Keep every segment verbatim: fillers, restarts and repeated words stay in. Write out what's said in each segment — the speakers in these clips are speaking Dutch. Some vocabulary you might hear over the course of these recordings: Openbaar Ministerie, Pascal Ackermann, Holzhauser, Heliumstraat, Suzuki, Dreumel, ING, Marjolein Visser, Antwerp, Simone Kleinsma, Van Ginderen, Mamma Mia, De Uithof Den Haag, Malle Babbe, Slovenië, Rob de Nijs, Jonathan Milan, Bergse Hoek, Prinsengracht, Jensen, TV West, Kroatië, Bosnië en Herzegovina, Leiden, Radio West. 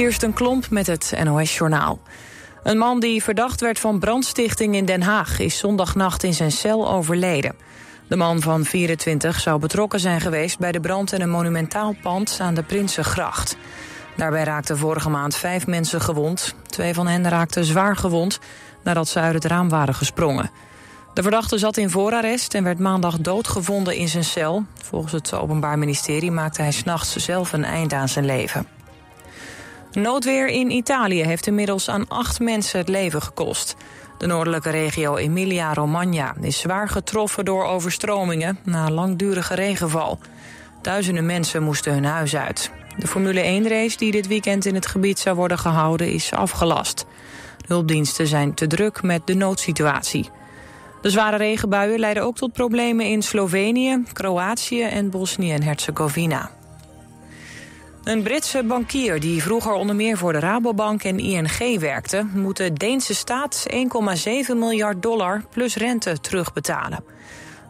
Kirsten Klomp met het N O S-journaal. Een man die verdacht werd van brandstichting in Den Haag is zondagnacht in zijn cel overleden. De man van vierentwintig zou betrokken zijn geweest bij de brand in een monumentaal pand aan de Prinsengracht. Daarbij raakten vorige maand vijf mensen gewond. Twee van hen raakten zwaar gewond nadat ze uit het raam waren gesprongen. De verdachte zat in voorarrest en werd maandag doodgevonden in zijn cel. Volgens het Openbaar Ministerie maakte hij 's nachts zelf een eind aan zijn leven. Noodweer in Italië heeft inmiddels aan acht mensen het leven gekost. De noordelijke regio Emilia-Romagna is zwaar getroffen door overstromingen na langdurige regenval. Duizenden mensen moesten hun huis uit. De Formule één race die dit weekend in het gebied zou worden gehouden is afgelast. De hulpdiensten zijn te druk met de noodsituatie. De zware regenbuien leiden ook tot problemen in Slovenië, Kroatië en Bosnië en Herzegovina. Een Britse bankier die vroeger onder meer voor de Rabobank en I N G werkte, moet de Deense staat één komma zeven miljard dollar plus rente terugbetalen.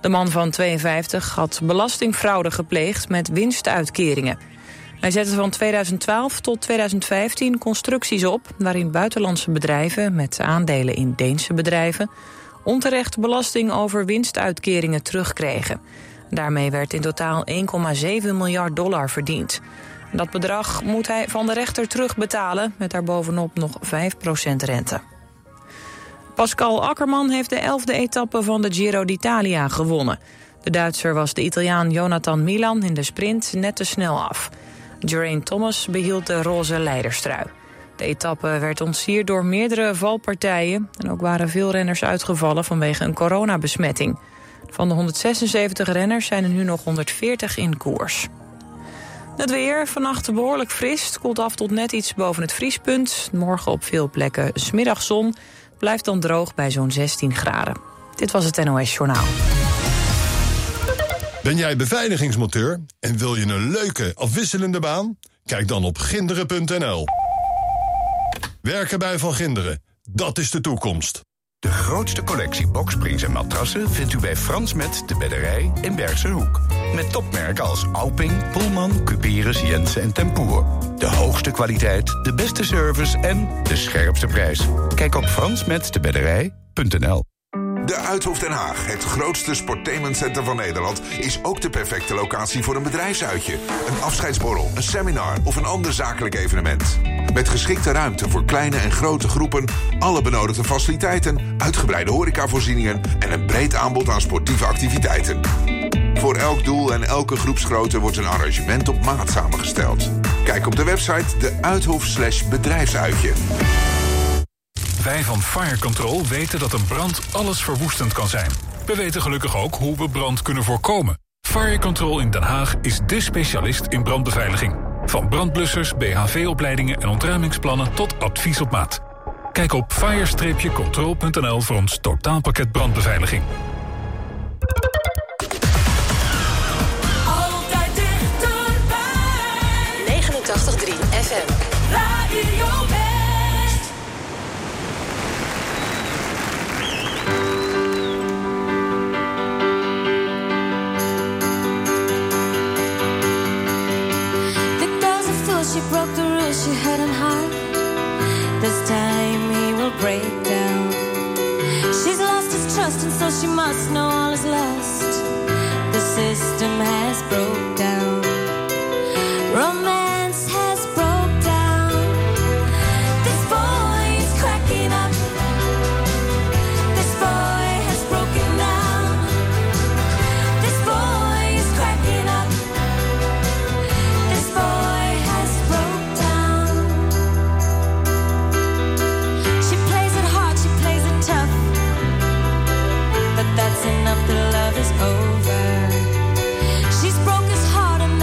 De man van tweeënvijftig had belastingfraude gepleegd met winstuitkeringen. Hij zette van tweeduizend twaalf tot tweeduizend vijftien constructies op waarin buitenlandse bedrijven met aandelen in Deense bedrijven onterecht belasting over winstuitkeringen terugkregen. Daarmee werd in totaal één komma zeven miljard dollar verdiend. Dat bedrag moet hij van de rechter terugbetalen, met daarbovenop nog vijf procent rente. Pascal Ackermann heeft de elfde etappe van de Giro d'Italia gewonnen. De Duitser was de Italiaan Jonathan Milan in de sprint net te snel af. Geraint Thomas behield de roze leiderstrui. De etappe werd ontsierd door meerdere valpartijen en ook waren veel renners uitgevallen vanwege een coronabesmetting. Van de honderdzesenzeventig renners zijn er nu nog honderdveertig in koers. Het weer, vannacht behoorlijk fris, het koelt af tot net iets boven het vriespunt. Morgen op veel plekken 's middags zon, blijft dan droog bij zo'n zestien graden. Dit was het N O S Journaal. Ben jij beveiligingsmonteur en wil je een leuke, afwisselende baan? Kijk dan op ginderen punt n l. Werken bij Van Ginderen, dat is de toekomst. De grootste collectie boksprings en matrassen vindt u bij Frans met de Bedderij in Bergse Hoek. Met topmerken als Auping, Pullman, Cupirus, Jensen en Tempur. De hoogste kwaliteit, de beste service en de scherpste prijs. Kijk op frans met de bedderij punt n l. De Uithof Den Haag, het grootste sportainmentcentrum van Nederland, is ook de perfecte locatie voor een bedrijfsuitje, een afscheidsborrel, een seminar of een ander zakelijk evenement. Met geschikte ruimte voor kleine en grote groepen, alle benodigde faciliteiten, uitgebreide horecavoorzieningen en een breed aanbod aan sportieve activiteiten. Voor elk doel en elke groepsgrootte wordt een arrangement op maat samengesteld. Kijk op de website de uithof slash bedrijfsuitje. Wij van Fire Control weten dat een brand alles verwoestend kan zijn. We weten gelukkig ook hoe we brand kunnen voorkomen. Fire Control in Den Haag is dé specialist in brandbeveiliging. Van brandblussers, B H V-opleidingen en ontruimingsplannen tot advies op maat. Kijk op fire control punt n l voor ons totaalpakket brandbeveiliging. Altijd dichterbij. negenentachtig komma drie F M. Radio West. She broke the rules she had in heart. This time he will break down. She's lost his trust and so she must know all is lost. The system has broke down. Romance. That's enough, the love is over. She's broke his heart and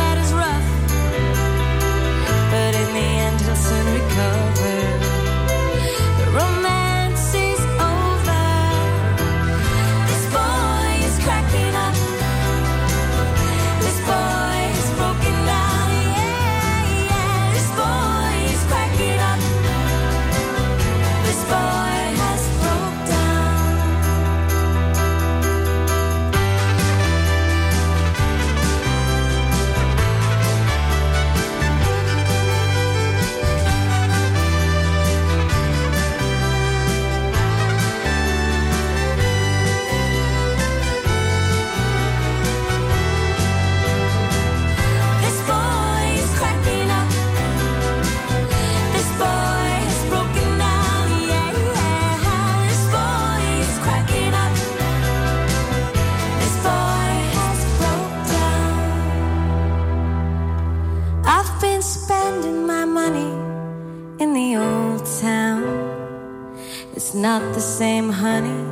not the same, honey,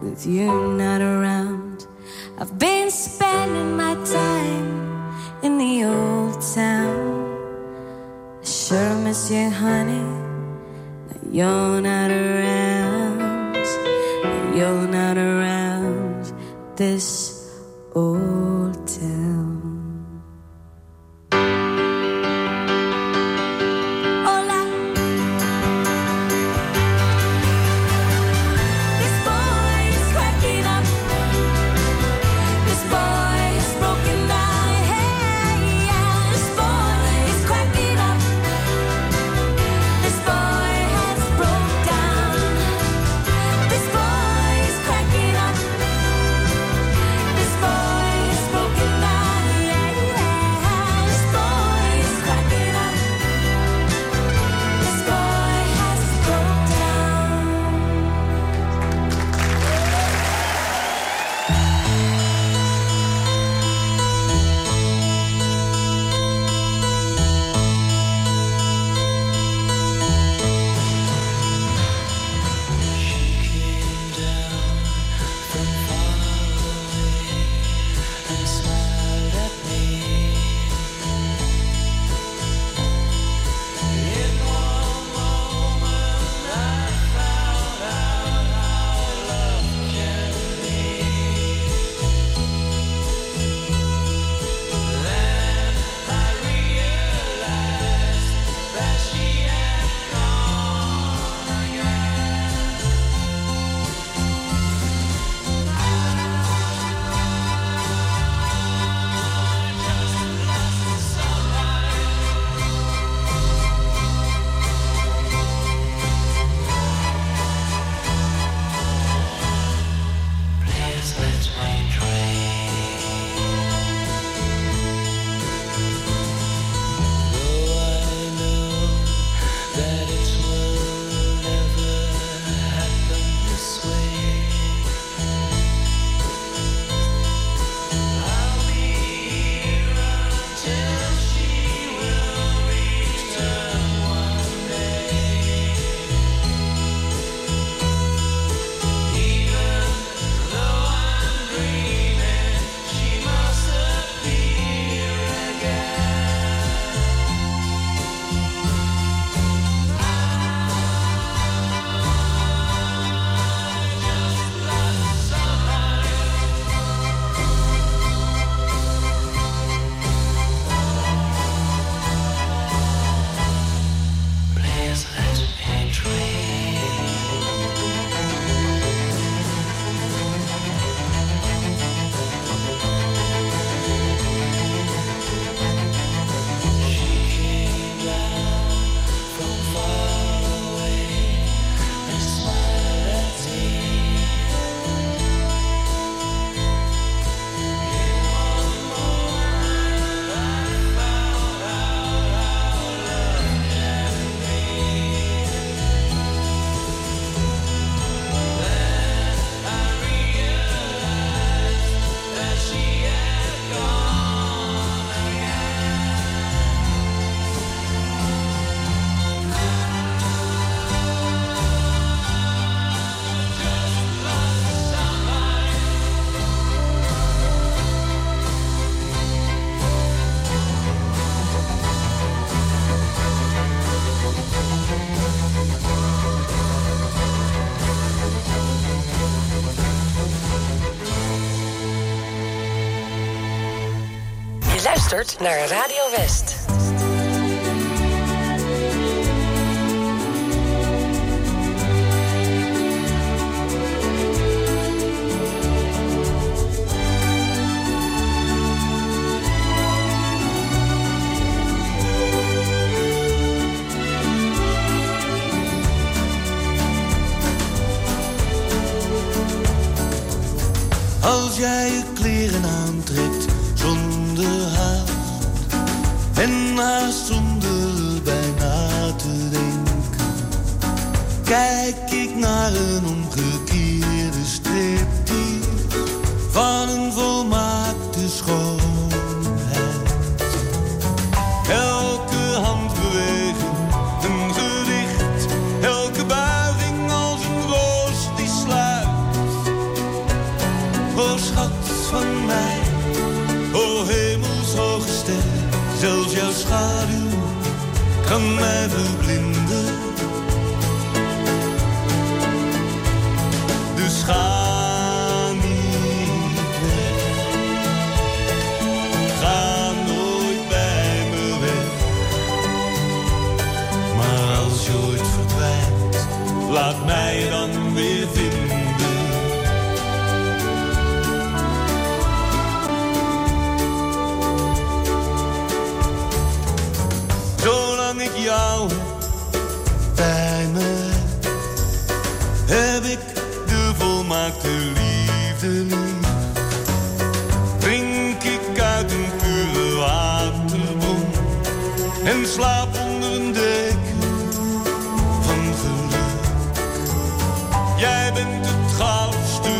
with you not around. I've been spending my time in the old town. I sure miss you, honey, that you're not around, that you're not around this old town. Naar Radio West. Als jij je kleren aantrekt zonder haar en haast zonder bijna te denken, kijk ik naar een omgekeerde striptease van een volmaakte schoonheid. Elke handbeweging een gedicht, elke buiging als een kan mij verblinden. Dus ga niet weg, ga nooit bij me weg. Maar als je ooit verdwijnt, laat mij dan weer vinden. Zolang ik jou bij me heb, ik volmaakte liefde lief. Drink ik uit een pure waterbron en slaap onder een deken van geluk. Jij bent het goudste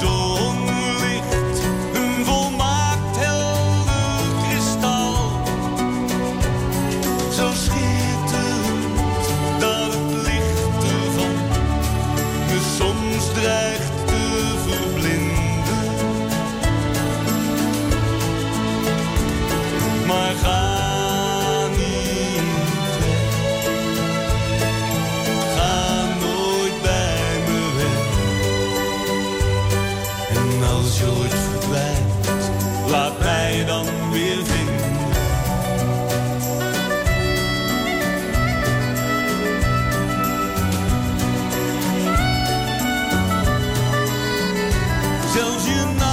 zonlicht, een volmaakt helder kristal, zo schitterend dat het licht ervan me soms dreigt. Maar ga niet weg, ga nooit bij me weg. En als je ooit verdwijnt, laat mij dan weer vinden. Zelfs je naam.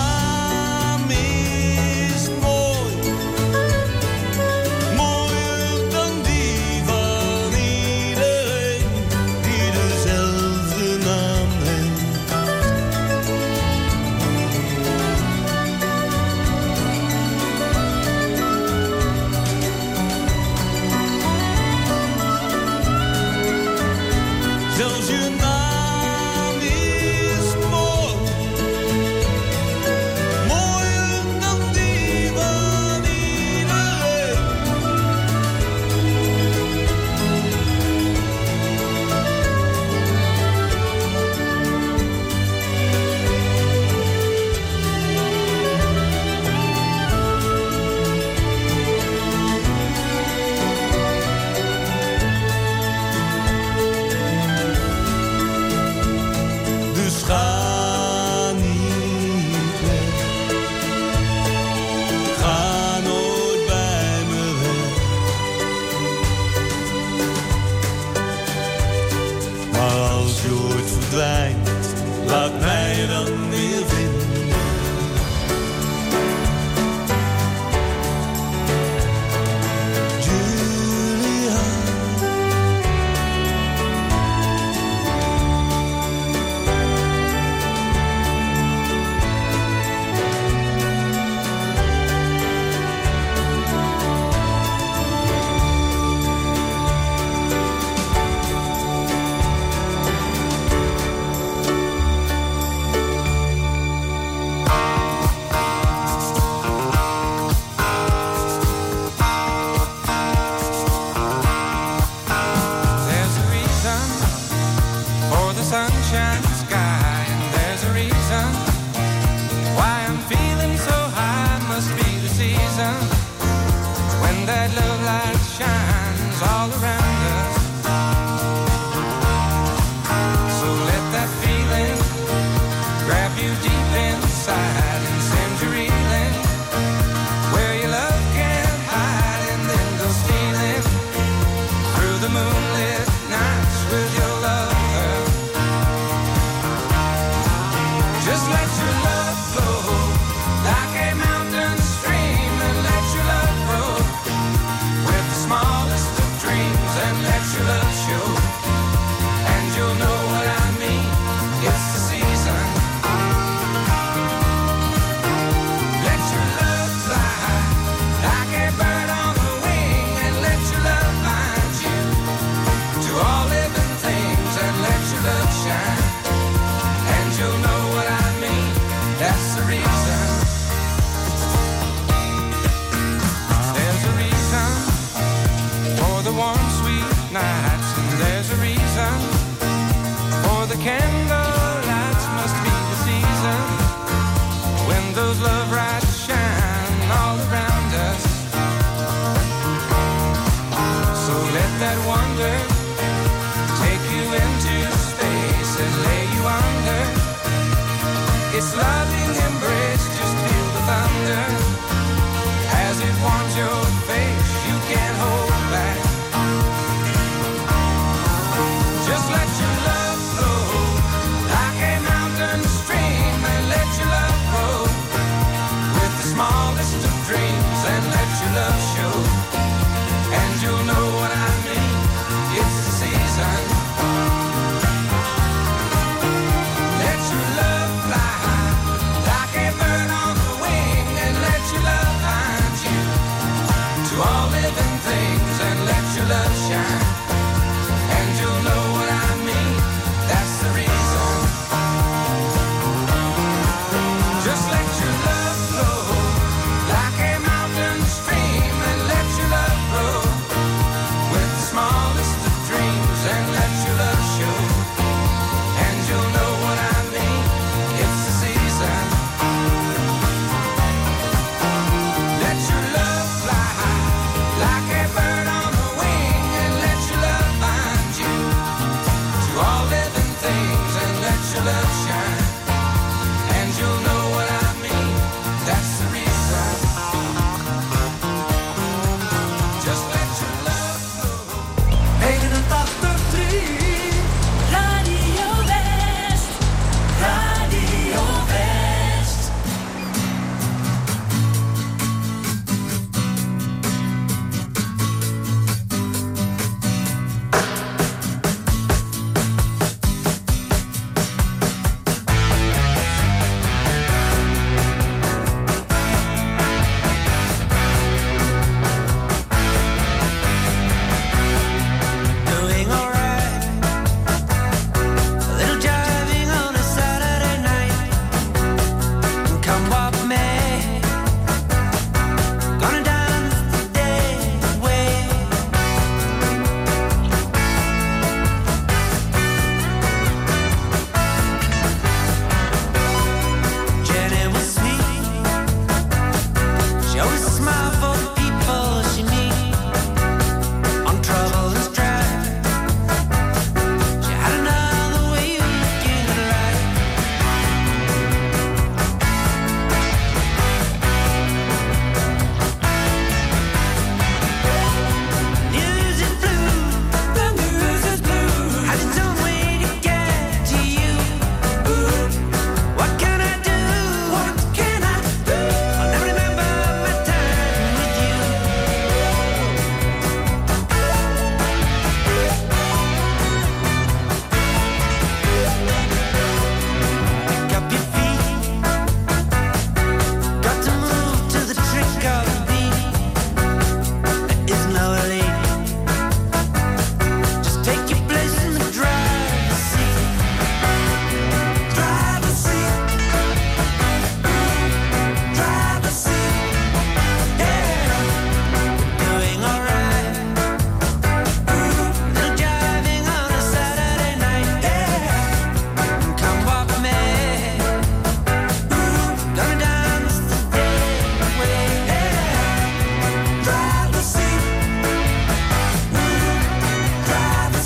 Let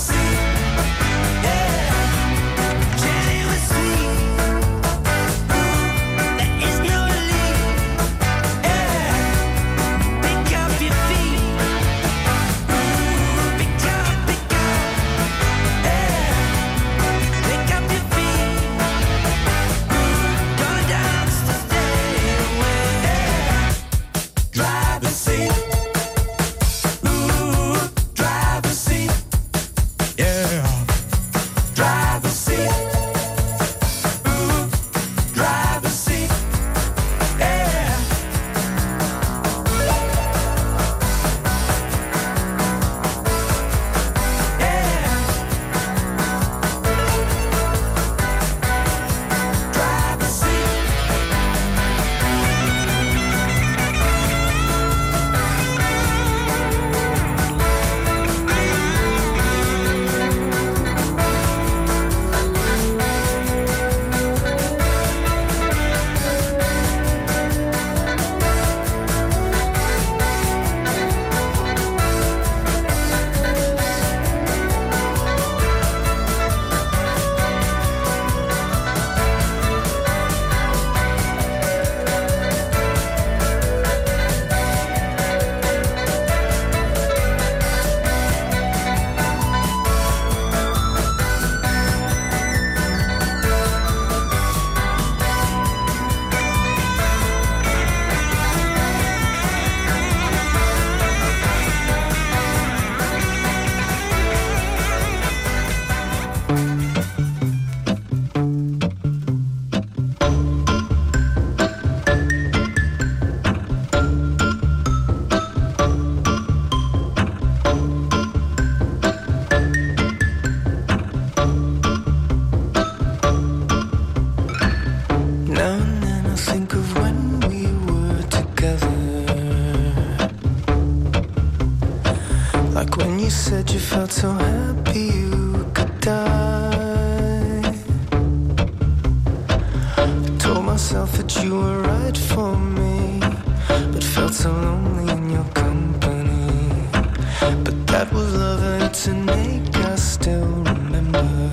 See felt so happy you could die. I told myself that you were right for me, but felt so lonely in your company. But that was love and to make us still remember.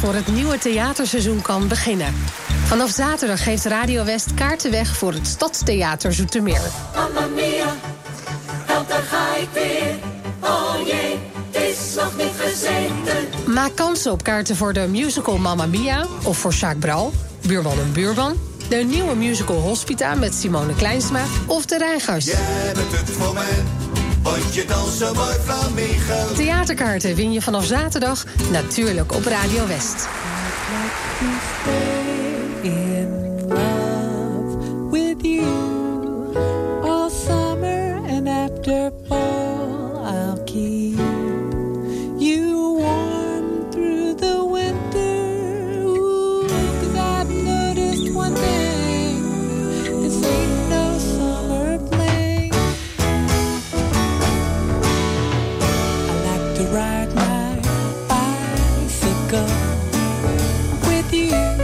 Voor het nieuwe theaterseizoen kan beginnen. Vanaf zaterdag geeft Radio West kaarten weg voor het Stadstheater Zoetermeer. Mamma Mia, help, daar ga ik weer. Oh jee, het is nog niet gezeten. Maak kansen op kaarten voor de musical Mamma Mia of voor Sjaak Bral, Buurman en Buurman, de nieuwe musical Hospita met Simone Kleinsma of de Rijnguis. Jij bent het voor mij. Je dansen, mooi. Theaterkaarten win je vanaf zaterdag natuurlijk op Radio West. Ride my bicycle with you.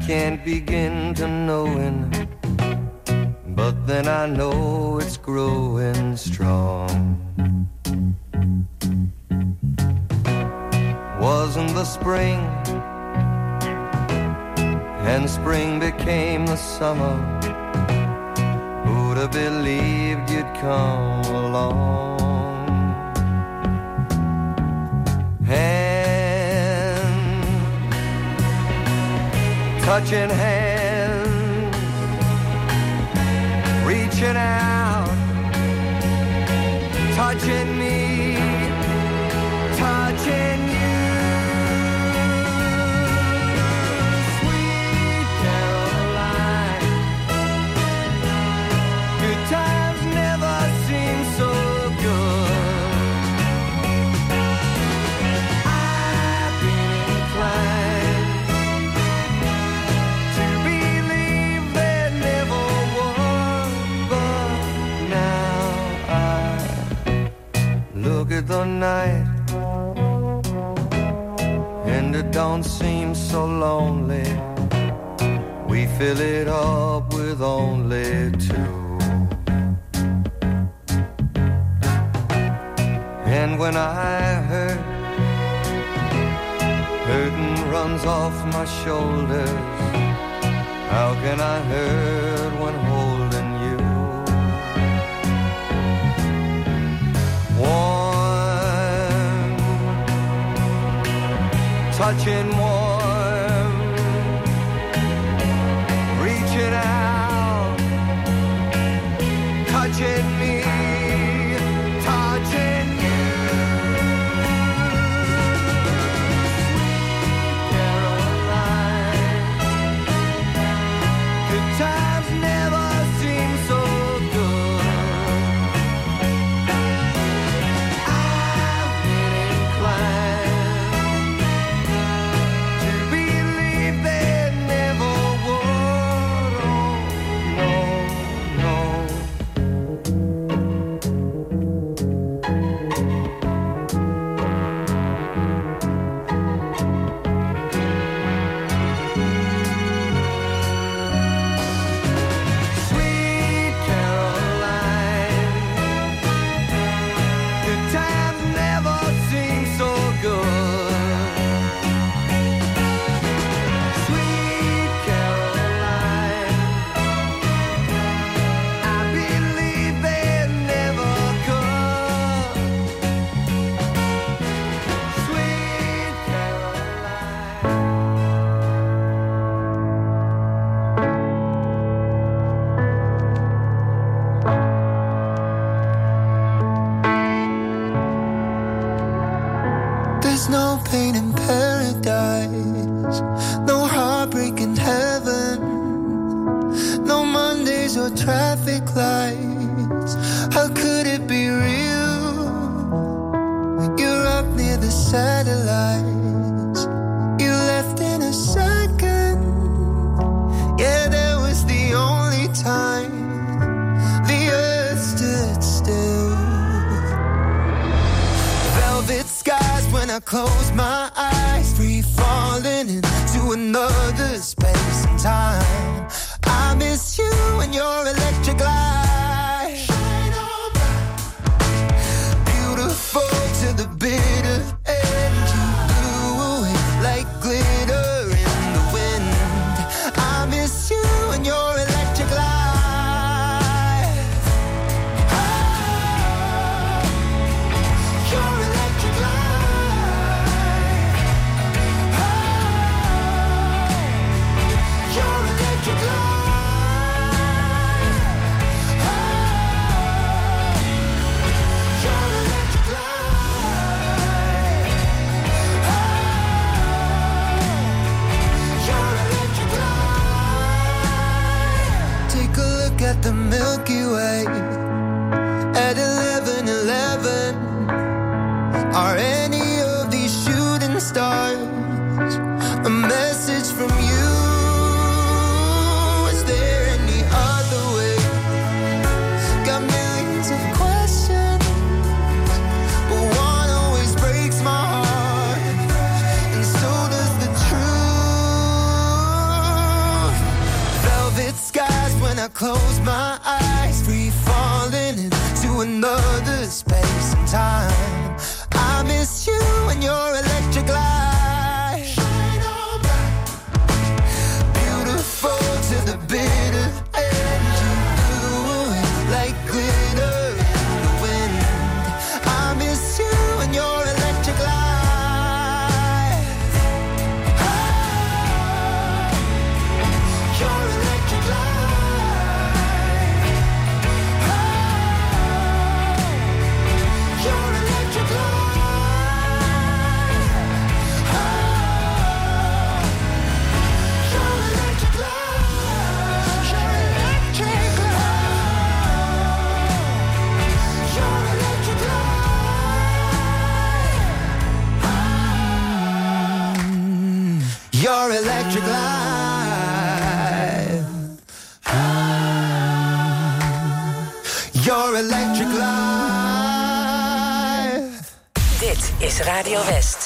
can't begin to knowing, but then I know it's growing strong. Wasn't the spring, and spring became the summer. Who'd have believed you'd come along? Hands, touching hands, reaching out, touching me, touching you. The night, and it don't seem so lonely. We fill it up with only two. And when I hurt, hurting runs off my shoulders. How can I hurt when holding you? One touching warm, reaching out, touching me, touching you. Sweet Caroline, good times never seem so good. I've been inclined close my eyes, free falling into another space and time. I miss you and your electric light. Shine on back, beautiful to the bitter end. You blew it like glitter in the wind. I miss you and your electric light. Your electric light, your electric light. Dit is Radio West.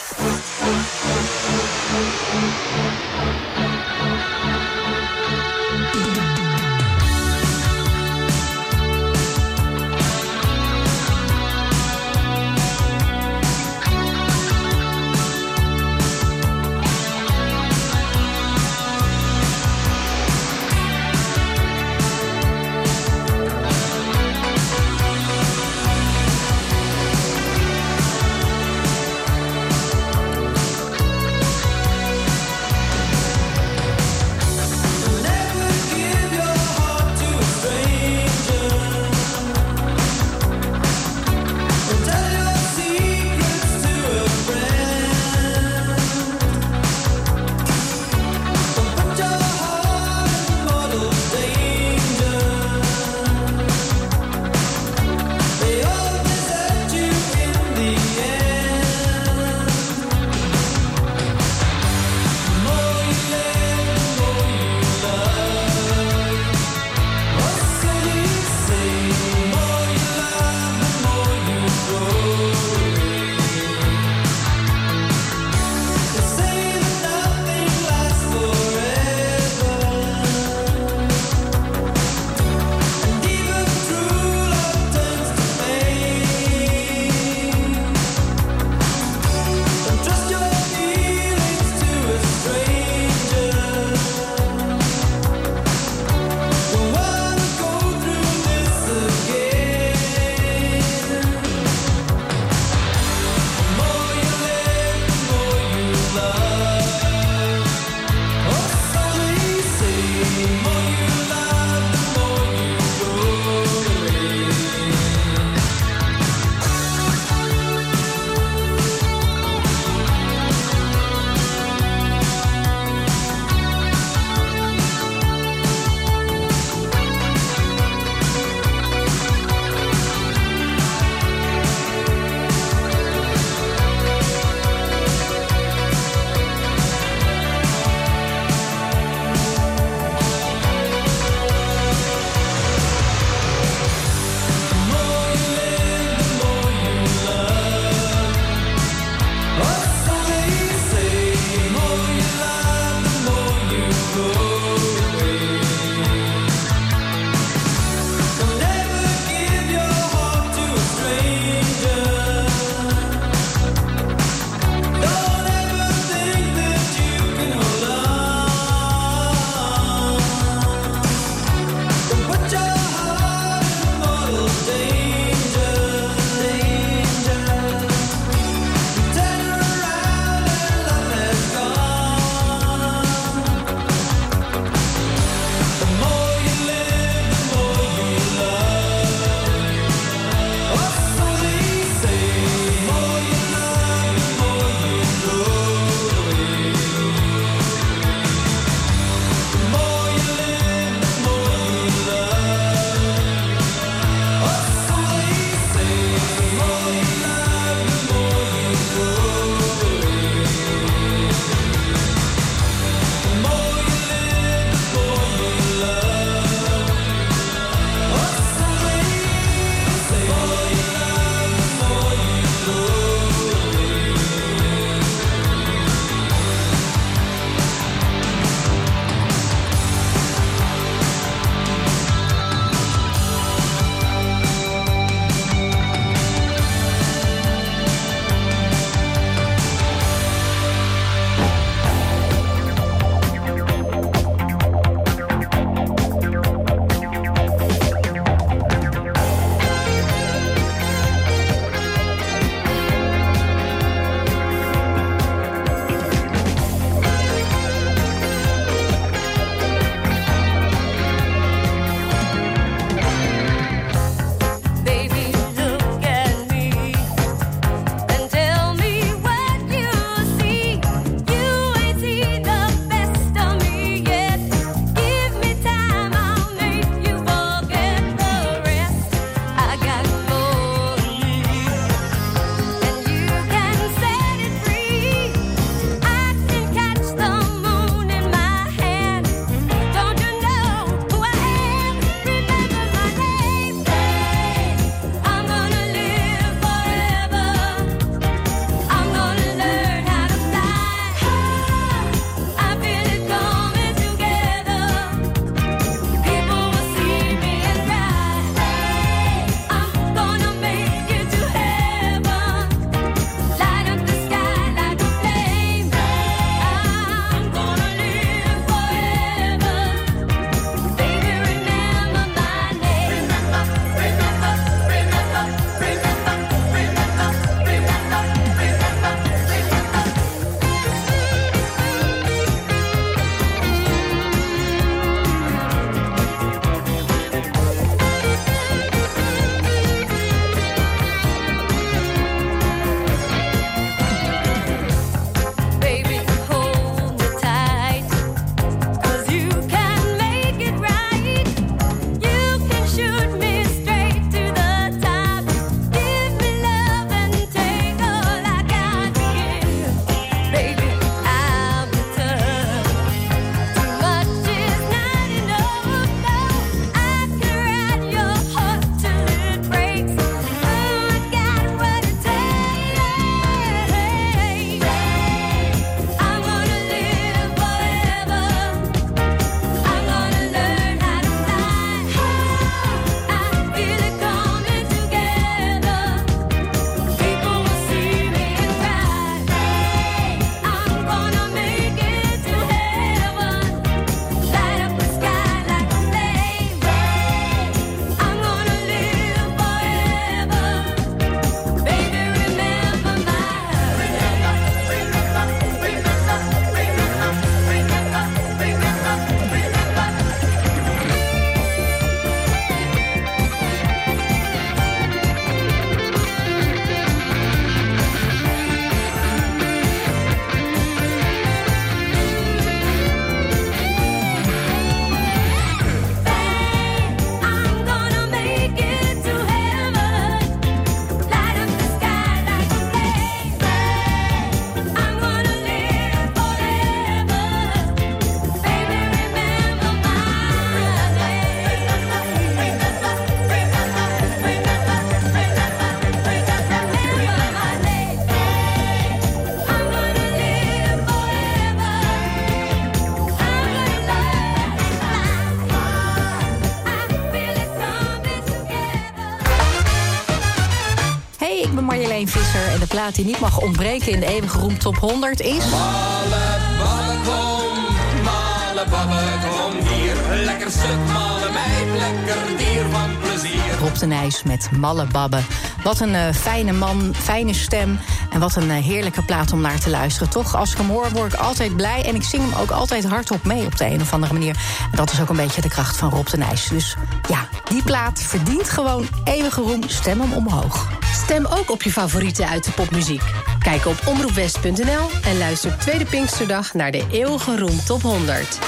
Hey, ik ben Marjolein Visser en de plaat die niet mag ontbreken in de eeuwige roem top honderd is... Malle babbe kom, malle babbe kom hier. Lekker stuk malle meid, lekker dier van plezier. Rob de Nijs met Malle Babbe. Wat een uh, fijne man, fijne stem en wat een uh, heerlijke plaat om naar te luisteren. Toch, als ik hem hoor, word ik altijd blij en ik zing hem ook altijd hardop mee op de een of andere manier. En dat is ook een beetje de kracht van Rob de Nijs. Dus ja, die plaat verdient gewoon eeuwige roem. Stem hem omhoog. Stem ook op je favorieten uit de popmuziek. Kijk op omroep west punt n l en luister tweede Pinksterdag naar de eeuwige roem top honderd.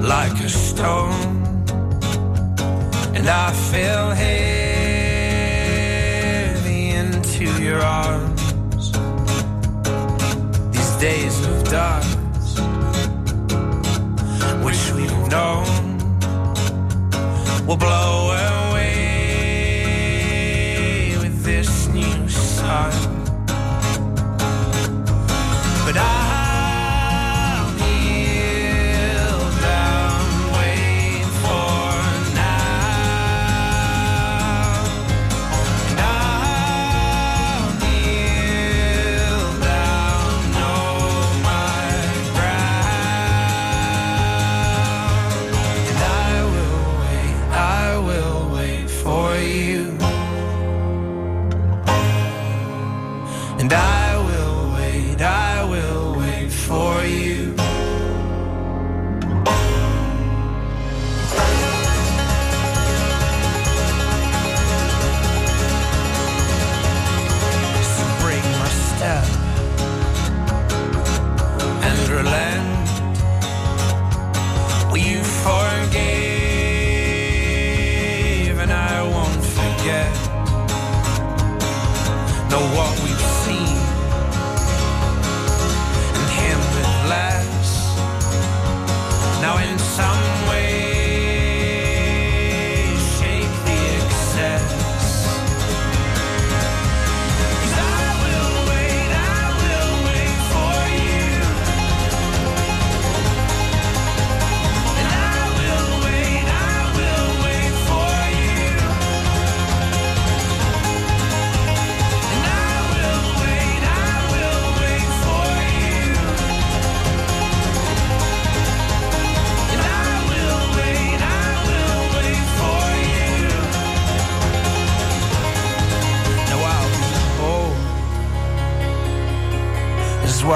Like a stone, and I fell heavy into your arms. These days of dust, which we've known, will blow away with this new sun. But I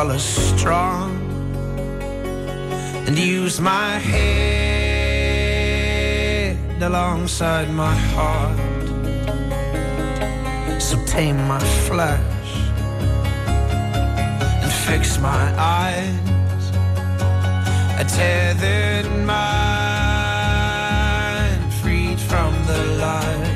as strong and use my head alongside my heart, so tame my flesh and fix my eyes, a tethered mind freed from the light.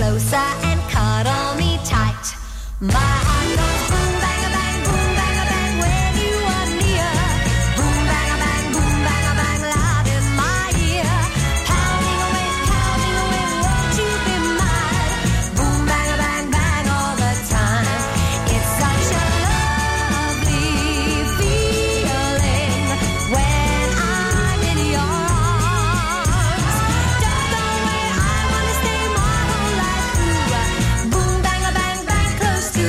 closer and cuddle me tight. My heart goes boom, bang, a bang, boom, bang, a bang when you are near. Boom, bang, a bang, boom, bang, a bang loud in my ear. Pounding away, pounding away, won't you be mine? Boom, bang, a bang, bang all the time. It's such a lovely feeling when I'm in your arms. Don't go away, I want to stay my whole life through. Boom, bang, a bang, bang close to you.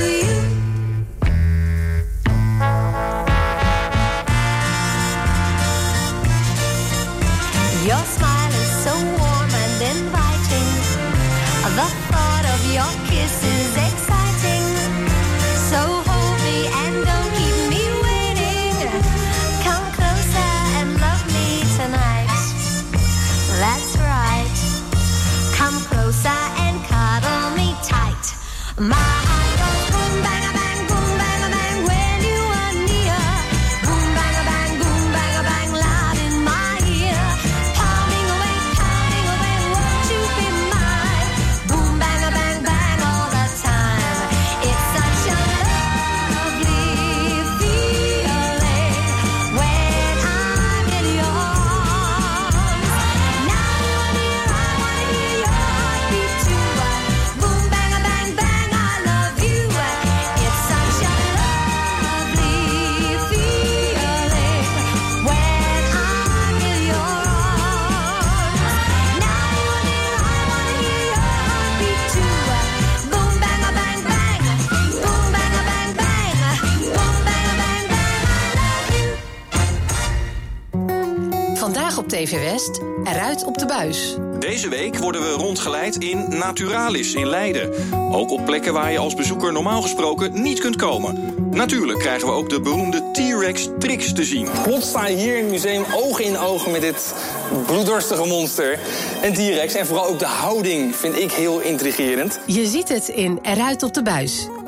Your smile is so warm and inviting. The thought of your kiss is exciting. So hold me and don't keep me waiting. Come closer and love me tonight. That's right. Come closer and cuddle me tight. My heart goes boom, bang, a bang, boom, bang, a bang when you are near. Boom, bang, a bang, boom, bang, a bang loud in my ear. Pounding away, pounding away, won't you be mine? Boom, bang, a bang, bang all the time. It's such a lovely feeling when I'm in your arms. Now you are near, I want to hear your heartbeat too. Boom, bang, a bang, bang, I love you. It's such a lovely feeling when I'm in your arms. Now you are near, I want to hear your heartbeat too. Boom, bang, a bang, bang. Boom, bang, a bang, bang. Boom, bang, a bang, bang, I love you. Vandaag op T V West, eruit op de buis. Deze week worden we rondgeleid in Naturalis in Leiden. Ook op plekken waar je als bezoeker normaal gesproken niet kunt komen. Natuurlijk krijgen we ook de beroemde T-Rex Trix te zien. Plots sta je hier in het museum oog in oog met dit bloeddorstige monster. Een T-Rex en vooral ook de houding vind ik heel intrigerend. Je ziet het in Eruit op de buis.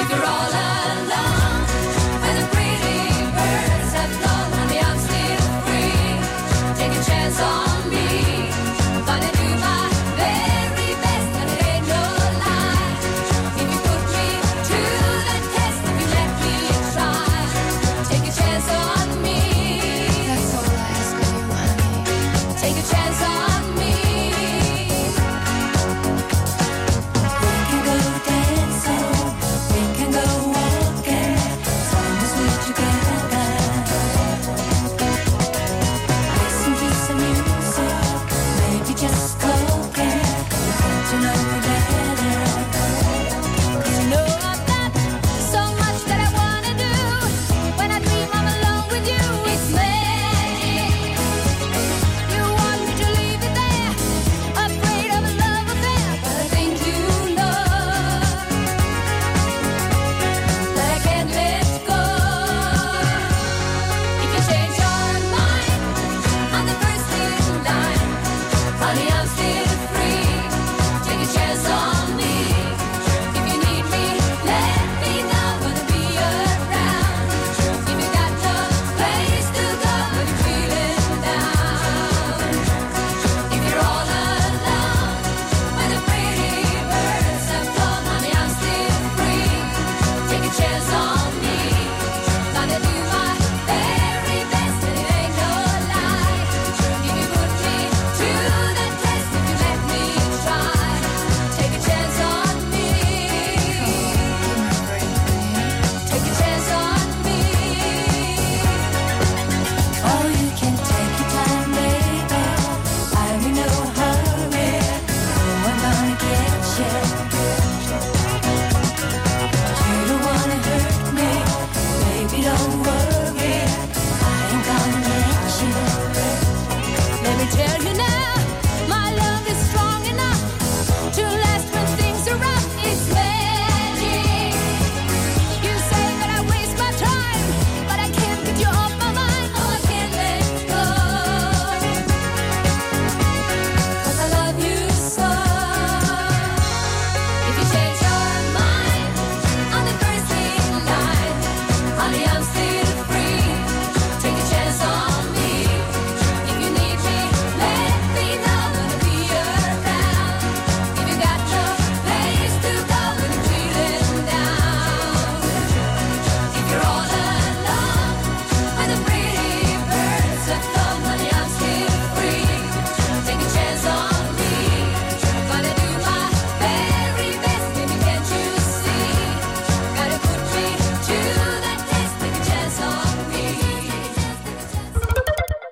If you're all alone, when the pretty birds have flown, honey, I'm still free. Take a chance on me. I'm gonna do my best. Chance on me. We can go down.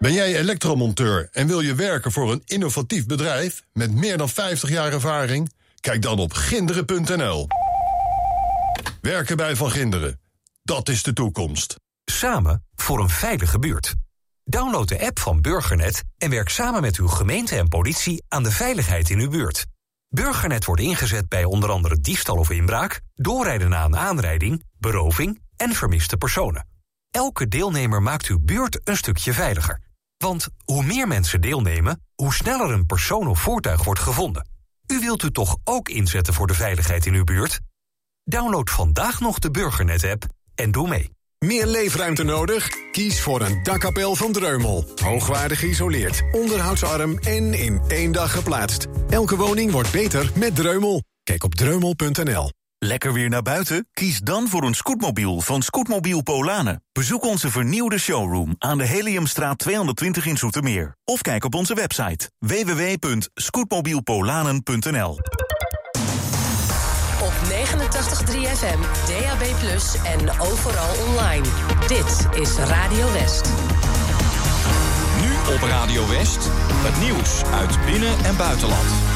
Ben jij elektromonteur en wil je werken voor een innovatief bedrijf met meer dan vijftig jaar ervaring? Kijk dan op ginderen punt n l. Werken bij Van Ginderen. Dat is de toekomst. Samen voor een veilige buurt. Download de app van Burgernet en werk samen met uw gemeente en politie aan de veiligheid in uw buurt. Burgernet wordt ingezet bij onder andere diefstal of inbraak, doorrijden na een aanrijding, beroving en vermiste personen. Elke deelnemer maakt uw buurt een stukje veiliger. Want hoe meer mensen deelnemen, hoe sneller een persoon of voertuig wordt gevonden. U wilt u toch ook inzetten voor de veiligheid in uw buurt? Download vandaag nog de Burgernet-app en doe mee. Meer leefruimte nodig? Kies voor een dakkapel van Dreumel. Hoogwaardig geïsoleerd, onderhoudsarm en in één dag geplaatst. Elke woning wordt beter met Dreumel. Kijk op dreumel punt n l. Lekker weer naar buiten? Kies dan voor een scootmobiel van Scootmobiel Polanen. Bezoek onze vernieuwde showroom aan de Heliumstraat tweehonderdtwintig in Zoetermeer. Of kijk op onze website w w w punt scootmobielpolanen punt n l. Op negenentachtig komma drie F M, D A B plus, en overal online. Dit is Radio West. Nu op Radio West, het nieuws uit binnen- en buitenland.